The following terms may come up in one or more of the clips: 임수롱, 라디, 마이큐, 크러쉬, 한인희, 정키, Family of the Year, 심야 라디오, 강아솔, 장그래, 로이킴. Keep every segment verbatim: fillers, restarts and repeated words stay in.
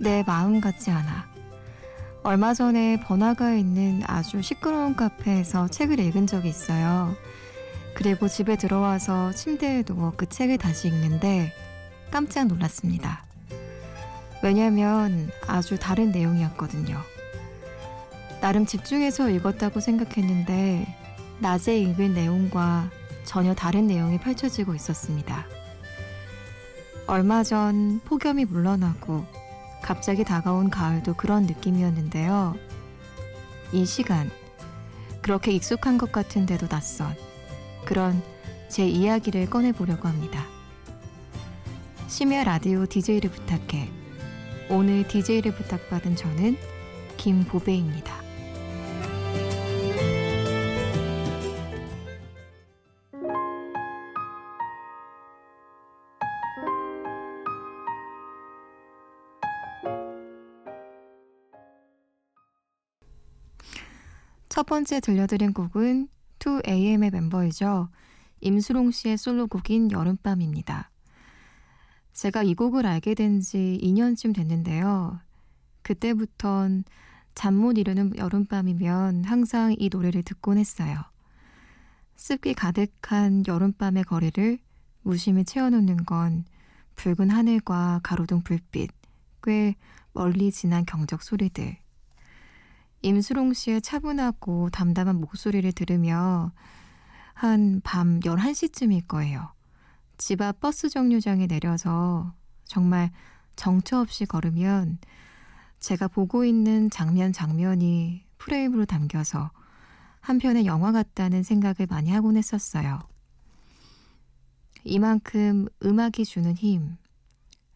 내 마음 같지 않아. 얼마 전에 번화가에 있는 아주 시끄러운 카페에서 책을 읽은 적이 있어요. 그리고 집에 들어와서 침대에 누워 그 책을 다시 읽는데 깜짝 놀랐습니다. 왜냐면 아주 다른 내용이었거든요. 나름 집중해서 읽었다고 생각했는데 낮에 읽은 내용과 전혀 다른 내용이 펼쳐지고 있었습니다. 얼마 전 폭염이 물러나고 갑자기 다가온 가을도 그런 느낌이었는데요. 이 시간, 그렇게 익숙한 것 같은데도 낯선 그런 제 이야기를 꺼내보려고 합니다. 심야 라디오 디제이를 부탁해. 오늘 디제이를 부탁받은 저는 김보배입니다. 첫 번째 들려드린 곡은 투 에이엠의 멤버이죠. 임수롱 씨의 솔로곡인 여름밤입니다. 제가 이 곡을 알게 된 지 이 년쯤 됐는데요. 그때부턴 잠 못 이루는 여름밤이면 항상 이 노래를 듣곤 했어요. 습기 가득한 여름밤의 거리를 무심히 채워놓는 건 붉은 하늘과 가로등 불빛, 꽤 멀리 지난 경적 소리들. 임수롱 씨의 차분하고 담담한 목소리를 들으며 한 밤 열한 시쯤일 거예요. 집 앞 버스 정류장에 내려서 정말 정처 없이 걸으면 제가 보고 있는 장면 장면이 프레임으로 담겨서 한편의 영화 같다는 생각을 많이 하곤 했었어요. 이만큼 음악이 주는 힘,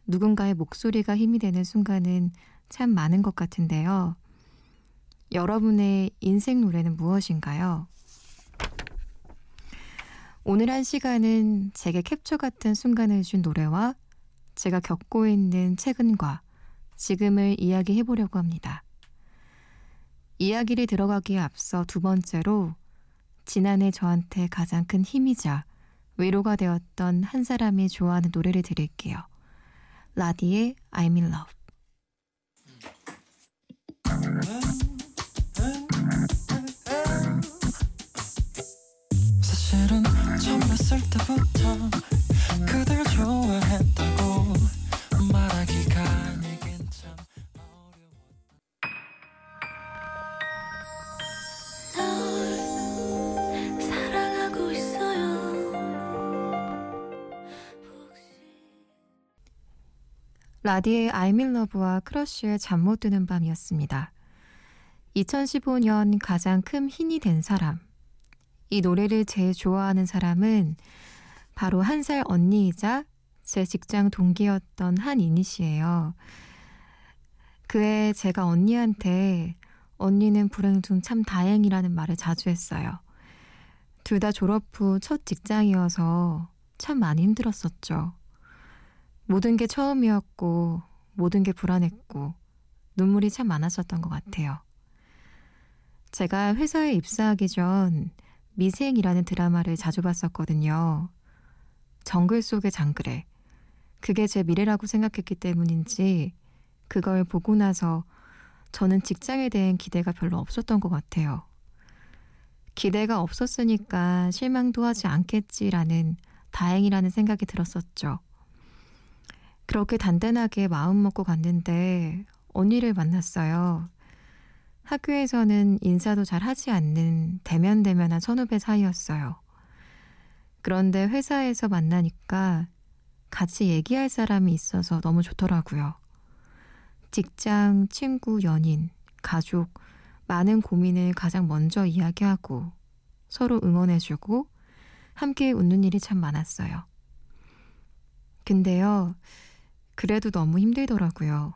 누군가의 목소리가 힘이 되는 순간은 참 많은 것 같은데요. 여러분의 인생 노래는 무엇인가요? 오늘 한 시간은 제게 캡처 같은 순간을 준 노래와 제가 겪고 있는 최근과 지금을 이야기해보려고 합니다. 이야기를 들어가기에 앞서 두 번째로 지난해 저한테 가장 큰 힘이자 위로가 되었던 한 사람이 좋아하는 노래를 드릴게요. 라디의 I'm in love. 사실은 처음 봤을 때부터 그댈 좋아했다고 말하기가 내겐 참 어려워. 널 사랑하고 있어요. 라디의 I'm in love와 크러쉬의 잠 못 드는 밤이었습니다. 이천십오 년 가장 큰 힘이 된 사람. 이 노래를 제일 좋아하는 사람은 바로 한 살 언니이자 제 직장 동기였던 한인희 씨예요. 그해 제가 언니한테 언니는 불행 중 참 다행이라는 말을 자주 했어요. 둘 다 졸업 후 첫 직장이어서 참 많이 힘들었었죠. 모든 게 처음이었고 모든 게 불안했고 눈물이 참 많았었던 것 같아요. 제가 회사에 입사하기 전 미생이라는 드라마를 자주 봤었거든요. 정글 속의 장그래. 그게 제 미래라고 생각했기 때문인지 그걸 보고 나서 저는 직장에 대한 기대가 별로 없었던 것 같아요. 기대가 없었으니까 실망도 하지 않겠지라는 다행이라는 생각이 들었었죠. 그렇게 단단하게 마음 먹고 갔는데 언니를 만났어요. 학교에서는 인사도 잘 하지 않는 대면대면한 선후배 사이였어요. 그런데 회사에서 만나니까 같이 얘기할 사람이 있어서 너무 좋더라고요. 직장, 친구, 연인, 가족, 많은 고민을 가장 먼저 이야기하고 서로 응원해주고 함께 웃는 일이 참 많았어요. 근데요, 그래도 너무 힘들더라고요.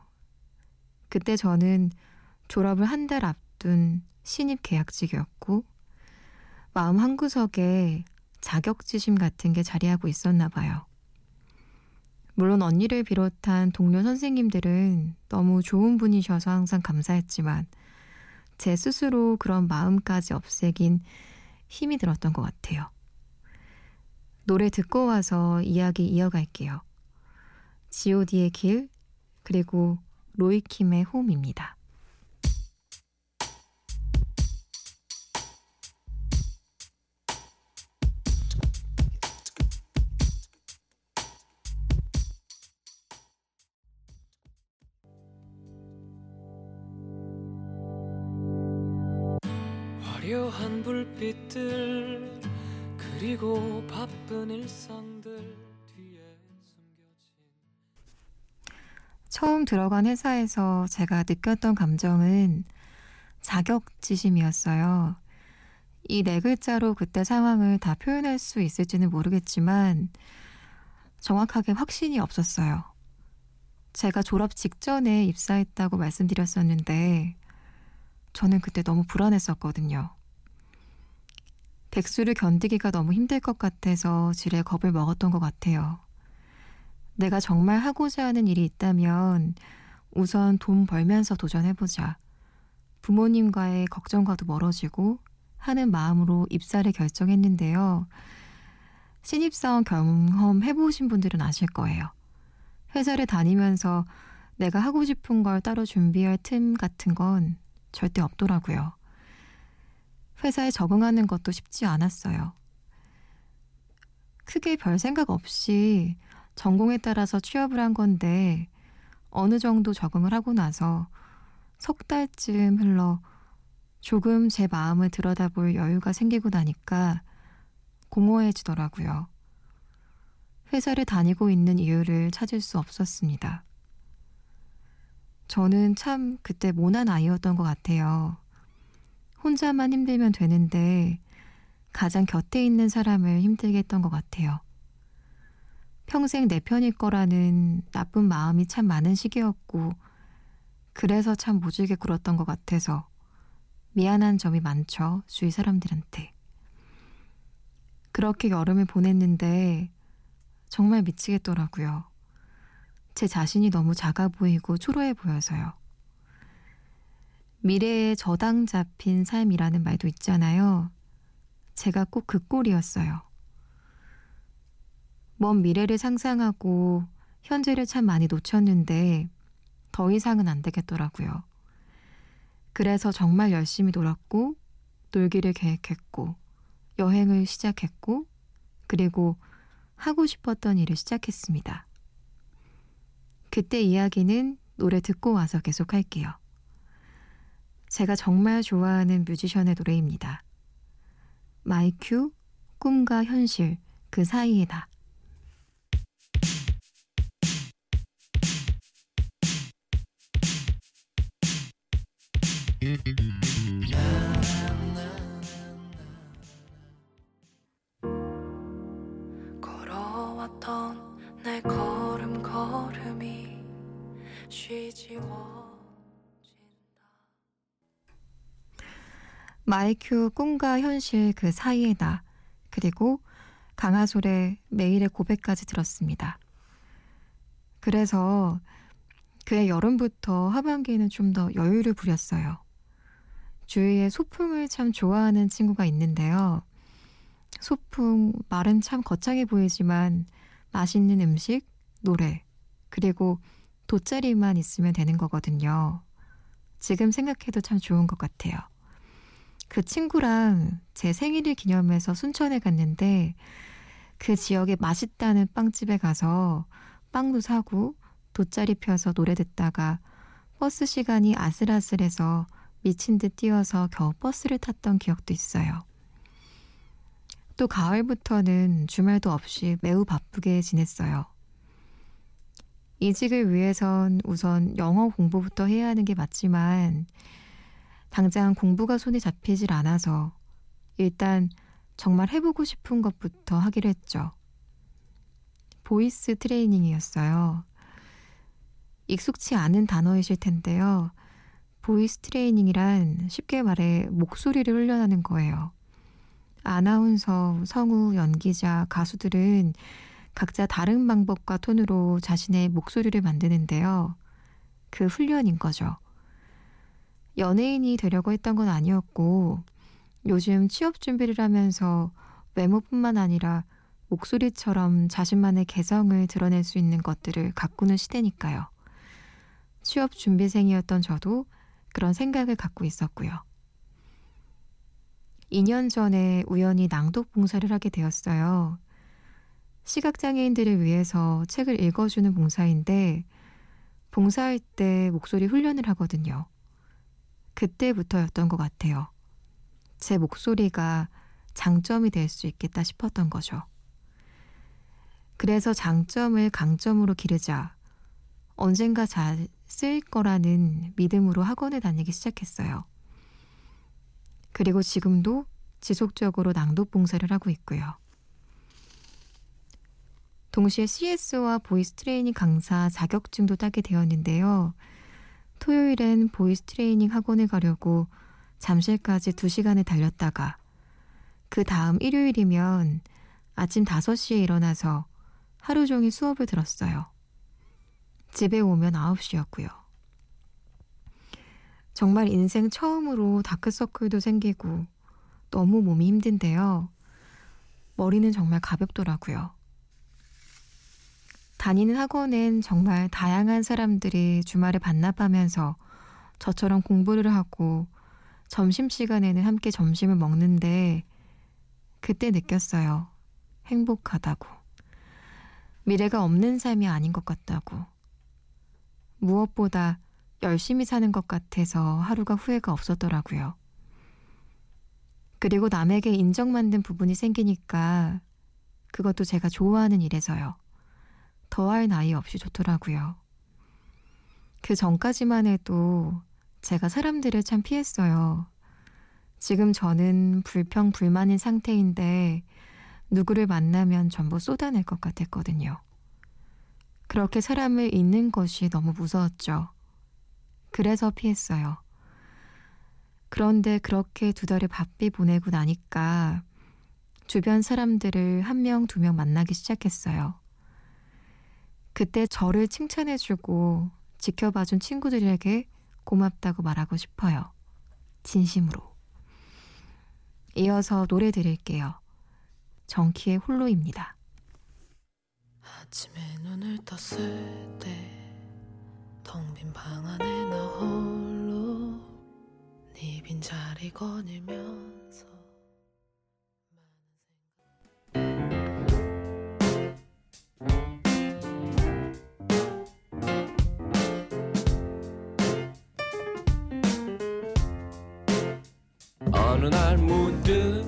그때 저는 졸업을 한 달 앞둔 신입 계약직이었고 마음 한구석에 자격지심 같은 게 자리하고 있었나 봐요. 물론 언니를 비롯한 동료 선생님들은 너무 좋은 분이셔서 항상 감사했지만 제 스스로 그런 마음까지 없애긴 힘이 들었던 것 같아요. 노래 듣고 와서 이야기 이어갈게요. 지오디의 길, 그리고 로이킴의 홈입니다. 화려한 불빛들 그리고 바쁜 일상들 뒤에 숨겨진. 처음 들어간 회사에서 제가 느꼈던 감정은 자격지심이었어요. 이 네 글자로 그때 상황을 다 표현할 수 있을지는 모르겠지만 정확하게 확신이 없었어요. 제가 졸업 직전에 입사했다고 말씀드렸었는데 저는 그때 너무 불안했었거든요. 백수를 견디기가 너무 힘들 것 같아서 지레 겁을 먹었던 것 같아요. 내가 정말 하고자 하는 일이 있다면 우선 돈 벌면서 도전해보자. 부모님과의 걱정과도 멀어지고 하는 마음으로 입사를 결정했는데요. 신입사원 경험해보신 분들은 아실 거예요. 회사를 다니면서 내가 하고 싶은 걸 따로 준비할 틈 같은 건 절대 없더라고요. 회사에 적응하는 것도 쉽지 않았어요. 크게 별 생각 없이 전공에 따라서 취업을 한 건데 어느 정도 적응을 하고 나서 석 달쯤 흘러 조금 제 마음을 들여다볼 여유가 생기고 나니까 공허해지더라고요. 회사를 다니고 있는 이유를 찾을 수 없었습니다. 저는 참 그때 모난 아이였던 것 같아요. 혼자만 힘들면 되는데 가장 곁에 있는 사람을 힘들게 했던 것 같아요. 평생 내 편일 거라는 나쁜 마음이 참 많은 시기였고 그래서 참 모질게 굴었던 것 같아서 미안한 점이 많죠, 주위 사람들한테. 그렇게 여름을 보냈는데 정말 미치겠더라고요. 제 자신이 너무 작아 보이고 초라해 보여서요. 미래에 저당 잡힌 삶이라는 말도 있잖아요. 제가 꼭 그 꼴이었어요. 먼 미래를 상상하고 현재를 참 많이 놓쳤는데 더 이상은 안 되겠더라고요. 그래서 정말 열심히 놀았고 놀기를 계획했고 여행을 시작했고 그리고 하고 싶었던 일을 시작했습니다. 그때 이야기는 노래 듣고 와서 계속할게요. 제가 정말 좋아하는 뮤지션의 노래입니다. 마이큐, 꿈과 현실, 그 사이의 나. 걸어왔던 내 걸음 걸음이 쉬지워. 마이큐 꿈과 현실 그 사이의 나, 그리고 강아솔의 매일의 고백까지 들었습니다. 그래서 그해 여름부터 하반기에는 좀 더 여유를 부렸어요. 주위에 소풍을 참 좋아하는 친구가 있는데요. 소풍, 말은 참 거창해 보이지만 맛있는 음식, 노래, 그리고 돗자리만 있으면 되는 거거든요. 지금 생각해도 참 좋은 것 같아요. 그 친구랑 제 생일을 기념해서 순천에 갔는데 그 지역에 맛있다는 빵집에 가서 빵도 사고 돗자리 펴서 노래 듣다가 버스 시간이 아슬아슬해서 미친 듯 뛰어서 겨우 버스를 탔던 기억도 있어요. 또 가을부터는 주말도 없이 매우 바쁘게 지냈어요. 이직을 위해선 우선 영어 공부부터 해야 하는 게 맞지만 당장 공부가 손에 잡히질 않아서 일단 정말 해보고 싶은 것부터 하기로 했죠. 보이스 트레이닝이었어요. 익숙치 않은 단어이실 텐데요. 보이스 트레이닝이란 쉽게 말해 목소리를 훈련하는 거예요. 아나운서, 성우, 연기자, 가수들은 각자 다른 방법과 톤으로 자신의 목소리를 만드는데요. 그 훈련인 거죠. 연예인이 되려고 했던 건 아니었고 요즘 취업 준비를 하면서 외모뿐만 아니라 목소리처럼 자신만의 개성을 드러낼 수 있는 것들을 가꾸는 시대니까요. 취업 준비생이었던 저도 그런 생각을 갖고 있었고요. 이 년 전에 우연히 낭독 봉사를 하게 되었어요. 시각장애인들을 위해서 책을 읽어주는 봉사인데 봉사할 때 목소리 훈련을 하거든요. 그때부터였던 것 같아요. 제 목소리가 장점이 될 수 있겠다 싶었던 거죠. 그래서 장점을 강점으로 기르자, 언젠가 잘 쓰일 거라는 믿음으로 학원에 다니기 시작했어요. 그리고 지금도 지속적으로 낭독 봉사를 하고 있고요. 동시에 씨에스와 보이스 트레이닝 강사 자격증도 따게 되었는데요. 토요일엔 보이스 트레이닝 학원에 가려고 잠실까지 두 시간을 달렸다가 그 다음 일요일이면 아침 다섯 시에 일어나서 하루 종일 수업을 들었어요. 집에 오면 아홉 시였고요. 정말 인생 처음으로 다크서클도 생기고 너무 몸이 힘든데요. 머리는 정말 가볍더라고요. 다니는 학원엔 정말 다양한 사람들이 주말에 반납하면서 저처럼 공부를 하고 점심시간에는 함께 점심을 먹는데 그때 느꼈어요. 행복하다고. 미래가 없는 삶이 아닌 것 같다고. 무엇보다 열심히 사는 것 같아서 하루가 후회가 없었더라고요. 그리고 남에게 인정받는 부분이 생기니까 그것도 제가 좋아하는 일에서요. 더할 나위 없이 좋더라고요. 그 전까지만 해도 제가 사람들을 참 피했어요. 지금 저는 불평 불만인 상태인데 누구를 만나면 전부 쏟아낼 것 같았거든요. 그렇게 사람을 잊는 것이 너무 무서웠죠. 그래서 피했어요. 그런데 그렇게 두 달을 바삐 보내고 나니까 주변 사람들을 한 명, 두 명 만나기 시작했어요. 그때 저를 칭찬해주고 지켜봐준 친구들에게 고맙다고 말하고 싶어요. 진심으로. 이어서 노래 드릴게요. 정키의 홀로입니다. 아침에 눈을 떴을 때 텅 빈 방 안에 나 홀로 네 빈자리 거닐면서 어느 날 문득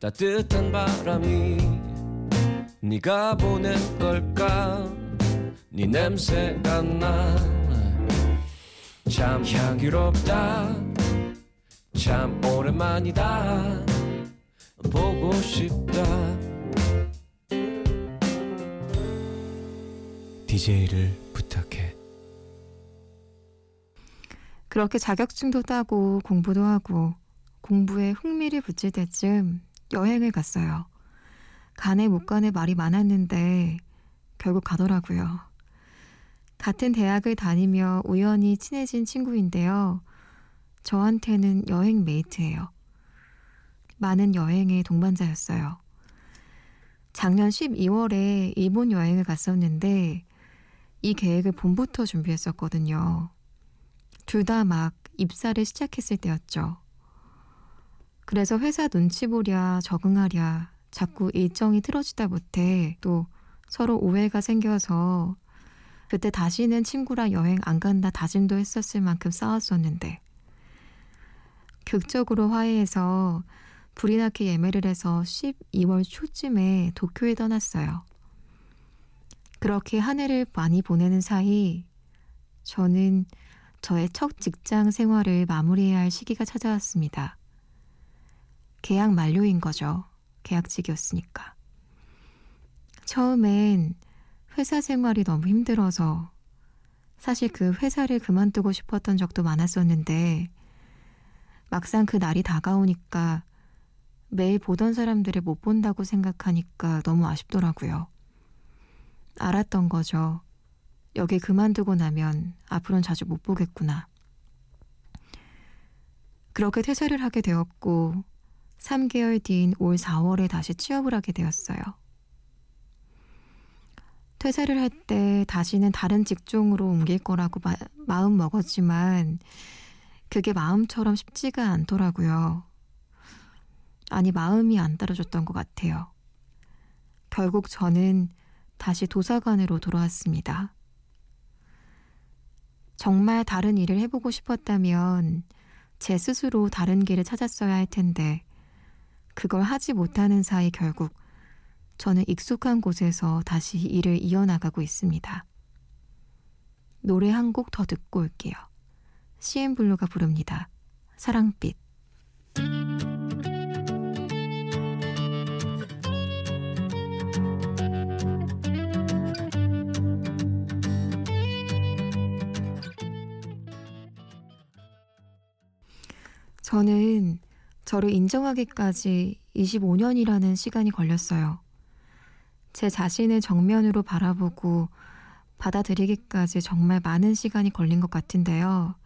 따뜻한 바람이 네가 보낸 걸까 네 냄새가 나 참 향기롭다 참 오랜만이다 보고 싶다 디제이를 부탁해. 그렇게 자격증도 따고 공부도 하고 공부에 흥미를 붙일 때쯤 여행을 갔어요. 가네 못 가네 말이 많았는데 결국 가더라고요. 같은 대학을 다니며 우연히 친해진 친구인데요. 저한테는 여행 메이트예요. 많은 여행의 동반자였어요. 작년 십이월에 일본 여행을 갔었는데 이 계획을 봄부터 준비했었거든요. 둘 다 막 입사를 시작했을 때였죠. 그래서 회사 눈치 보랴 적응하랴 자꾸 일정이 틀어지다 못해 또 서로 오해가 생겨서 그때 다시는 친구랑 여행 안 간다 다짐도 했었을 만큼 싸웠었는데 극적으로 화해해서 불이 나게 예매를 해서 십이월 초쯤에 도쿄에 떠났어요. 그렇게 한 해를 많이 보내는 사이 저는 저의 첫 직장 생활을 마무리해야 할 시기가 찾아왔습니다. 계약 만료인 거죠. 계약직이었으니까. 처음엔 회사 생활이 너무 힘들어서 사실 그 회사를 그만두고 싶었던 적도 많았었는데 막상 그 날이 다가오니까 매일 보던 사람들을 못 본다고 생각하니까 너무 아쉽더라고요. 알았던 거죠. 여기 그만두고 나면 앞으로는 자주 못 보겠구나. 그렇게 퇴사를 하게 되었고 삼 개월 뒤인 올 사월에 다시 취업을 하게 되었어요. 퇴사를 할 때 다시는 다른 직종으로 옮길 거라고 마, 마음 먹었지만 그게 마음처럼 쉽지가 않더라고요. 아니, 마음이 안 따라줬던 것 같아요. 결국 저는 다시 도서관으로 돌아왔습니다. 정말 다른 일을 해보고 싶었다면 제 스스로 다른 길을 찾았어야 할 텐데 그걸 하지 못하는 사이 결국 저는 익숙한 곳에서 다시 일을 이어나가고 있습니다. 노래 한 곡 더 듣고 올게요. 씨엔블루가 부릅니다. 사랑빛. 저는 저를 인정하기까지 이십오 년이라는 시간이 걸렸어요. 제 자신을 정면으로 바라보고 받아들이기까지 정말 많은 시간이 걸린 것 같은데요.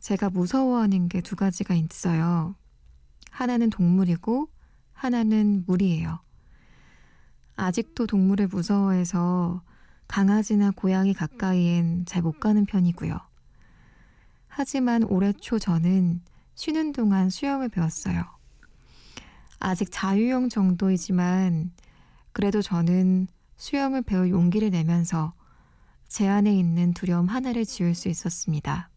제가 무서워하는 게 두 가지가 있어요. 하나는 동물이고 하나는 물이에요. 아직도 동물을 무서워해서 강아지나 고양이 가까이엔 잘 못 가는 편이고요. 하지만 올해 초 저는 쉬는 동안 수영을 배웠어요. 아직 자유형 정도이지만 그래도 저는 수영을 배울 용기를 내면서 제 안에 있는 두려움 하나를 지울 수 있었습니다.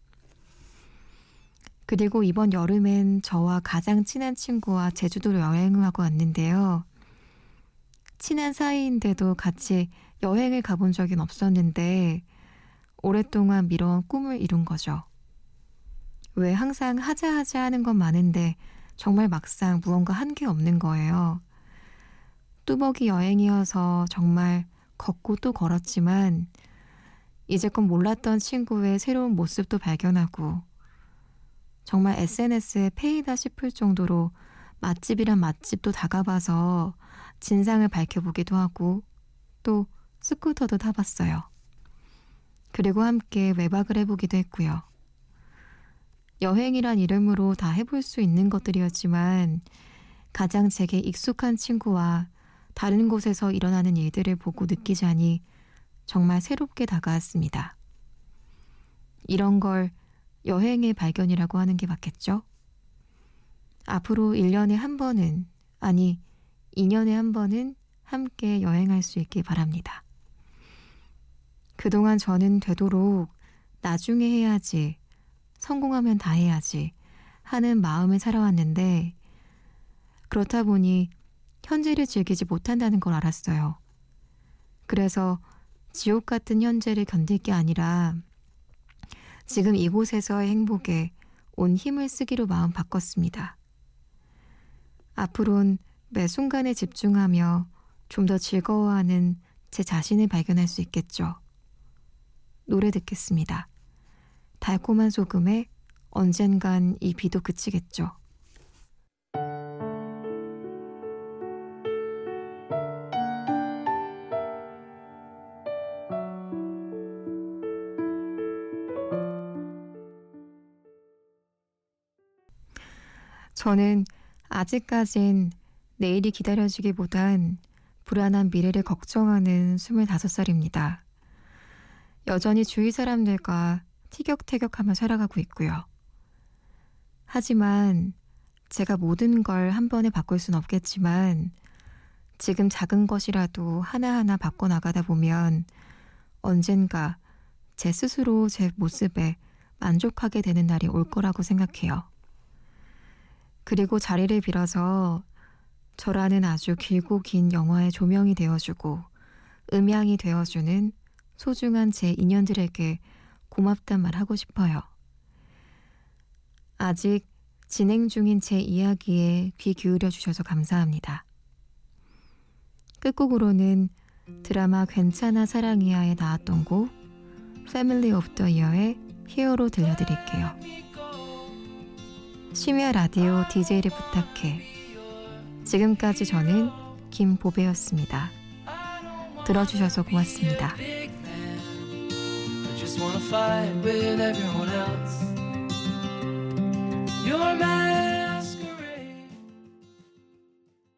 그리고 이번 여름엔 저와 가장 친한 친구와 제주도로 여행을 하고 왔는데요. 친한 사이인데도 같이 여행을 가본 적은 없었는데 오랫동안 미뤄온 꿈을 이룬 거죠. 왜 항상 하자 하자 하는 건 많은데 정말 막상 무언가 한 게 없는 거예요. 뚜벅이 여행이어서 정말 걷고 또 걸었지만 이제껏 몰랐던 친구의 새로운 모습도 발견하고 정말 에스엔에스에 페이다 싶을 정도로 맛집이란 맛집도 다 가봐서 진상을 밝혀보기도 하고 또 스쿠터도 타봤어요. 그리고 함께 외박을 해보기도 했고요. 여행이란 이름으로 다 해볼 수 있는 것들이었지만 가장 제게 익숙한 친구와 다른 곳에서 일어나는 일들을 보고 느끼자니 정말 새롭게 다가왔습니다. 이런 걸 여행의 발견이라고 하는 게 맞겠죠? 앞으로 일 년에 한 번은, 아니 이 년에 한 번은 함께 여행할 수 있길 바랍니다. 그동안 저는 되도록 나중에 해야지, 성공하면 다 해야지 하는 마음을 살아왔는데 그렇다 보니 현재를 즐기지 못한다는 걸 알았어요. 그래서 지옥 같은 현재를 견딜 게 아니라 지금 이곳에서의 행복에 온 힘을 쓰기로 마음 바꿨습니다. 앞으로는 매 순간에 집중하며 좀 더 즐거워하는 제 자신을 발견할 수 있겠죠. 노래 듣겠습니다. 달콤한 소금에 언젠간 이 비도 그치겠죠. 저는 아직까진 내일이 기다려지기보단 불안한 미래를 걱정하는 스물다섯 살입니다. 여전히 주위 사람들과 티격태격하며 살아가고 있고요. 하지만 제가 모든 걸 한 번에 바꿀 순 없겠지만 지금 작은 것이라도 하나하나 바꿔나가다 보면 언젠가 제 스스로 제 모습에 만족하게 되는 날이 올 거라고 생각해요. 그리고 자리를 빌어서 저라는 아주 길고 긴 영화의 조명이 되어주고 음향이 되어주는 소중한 제 인연들에게 고맙단 말 하고 싶어요. 아직 진행 중인 제 이야기에 귀 기울여 주셔서 감사합니다. 끝곡으로는 드라마 괜찮아 사랑이야에 나왔던 곡 Family of the Year의 히어로 들려드릴게요. 심야 라디오 디제이를 부탁해. 지금까지 저는 김보배였습니다. 들어주셔서 고맙습니다. Just wanna fight with everyone else. You're mad.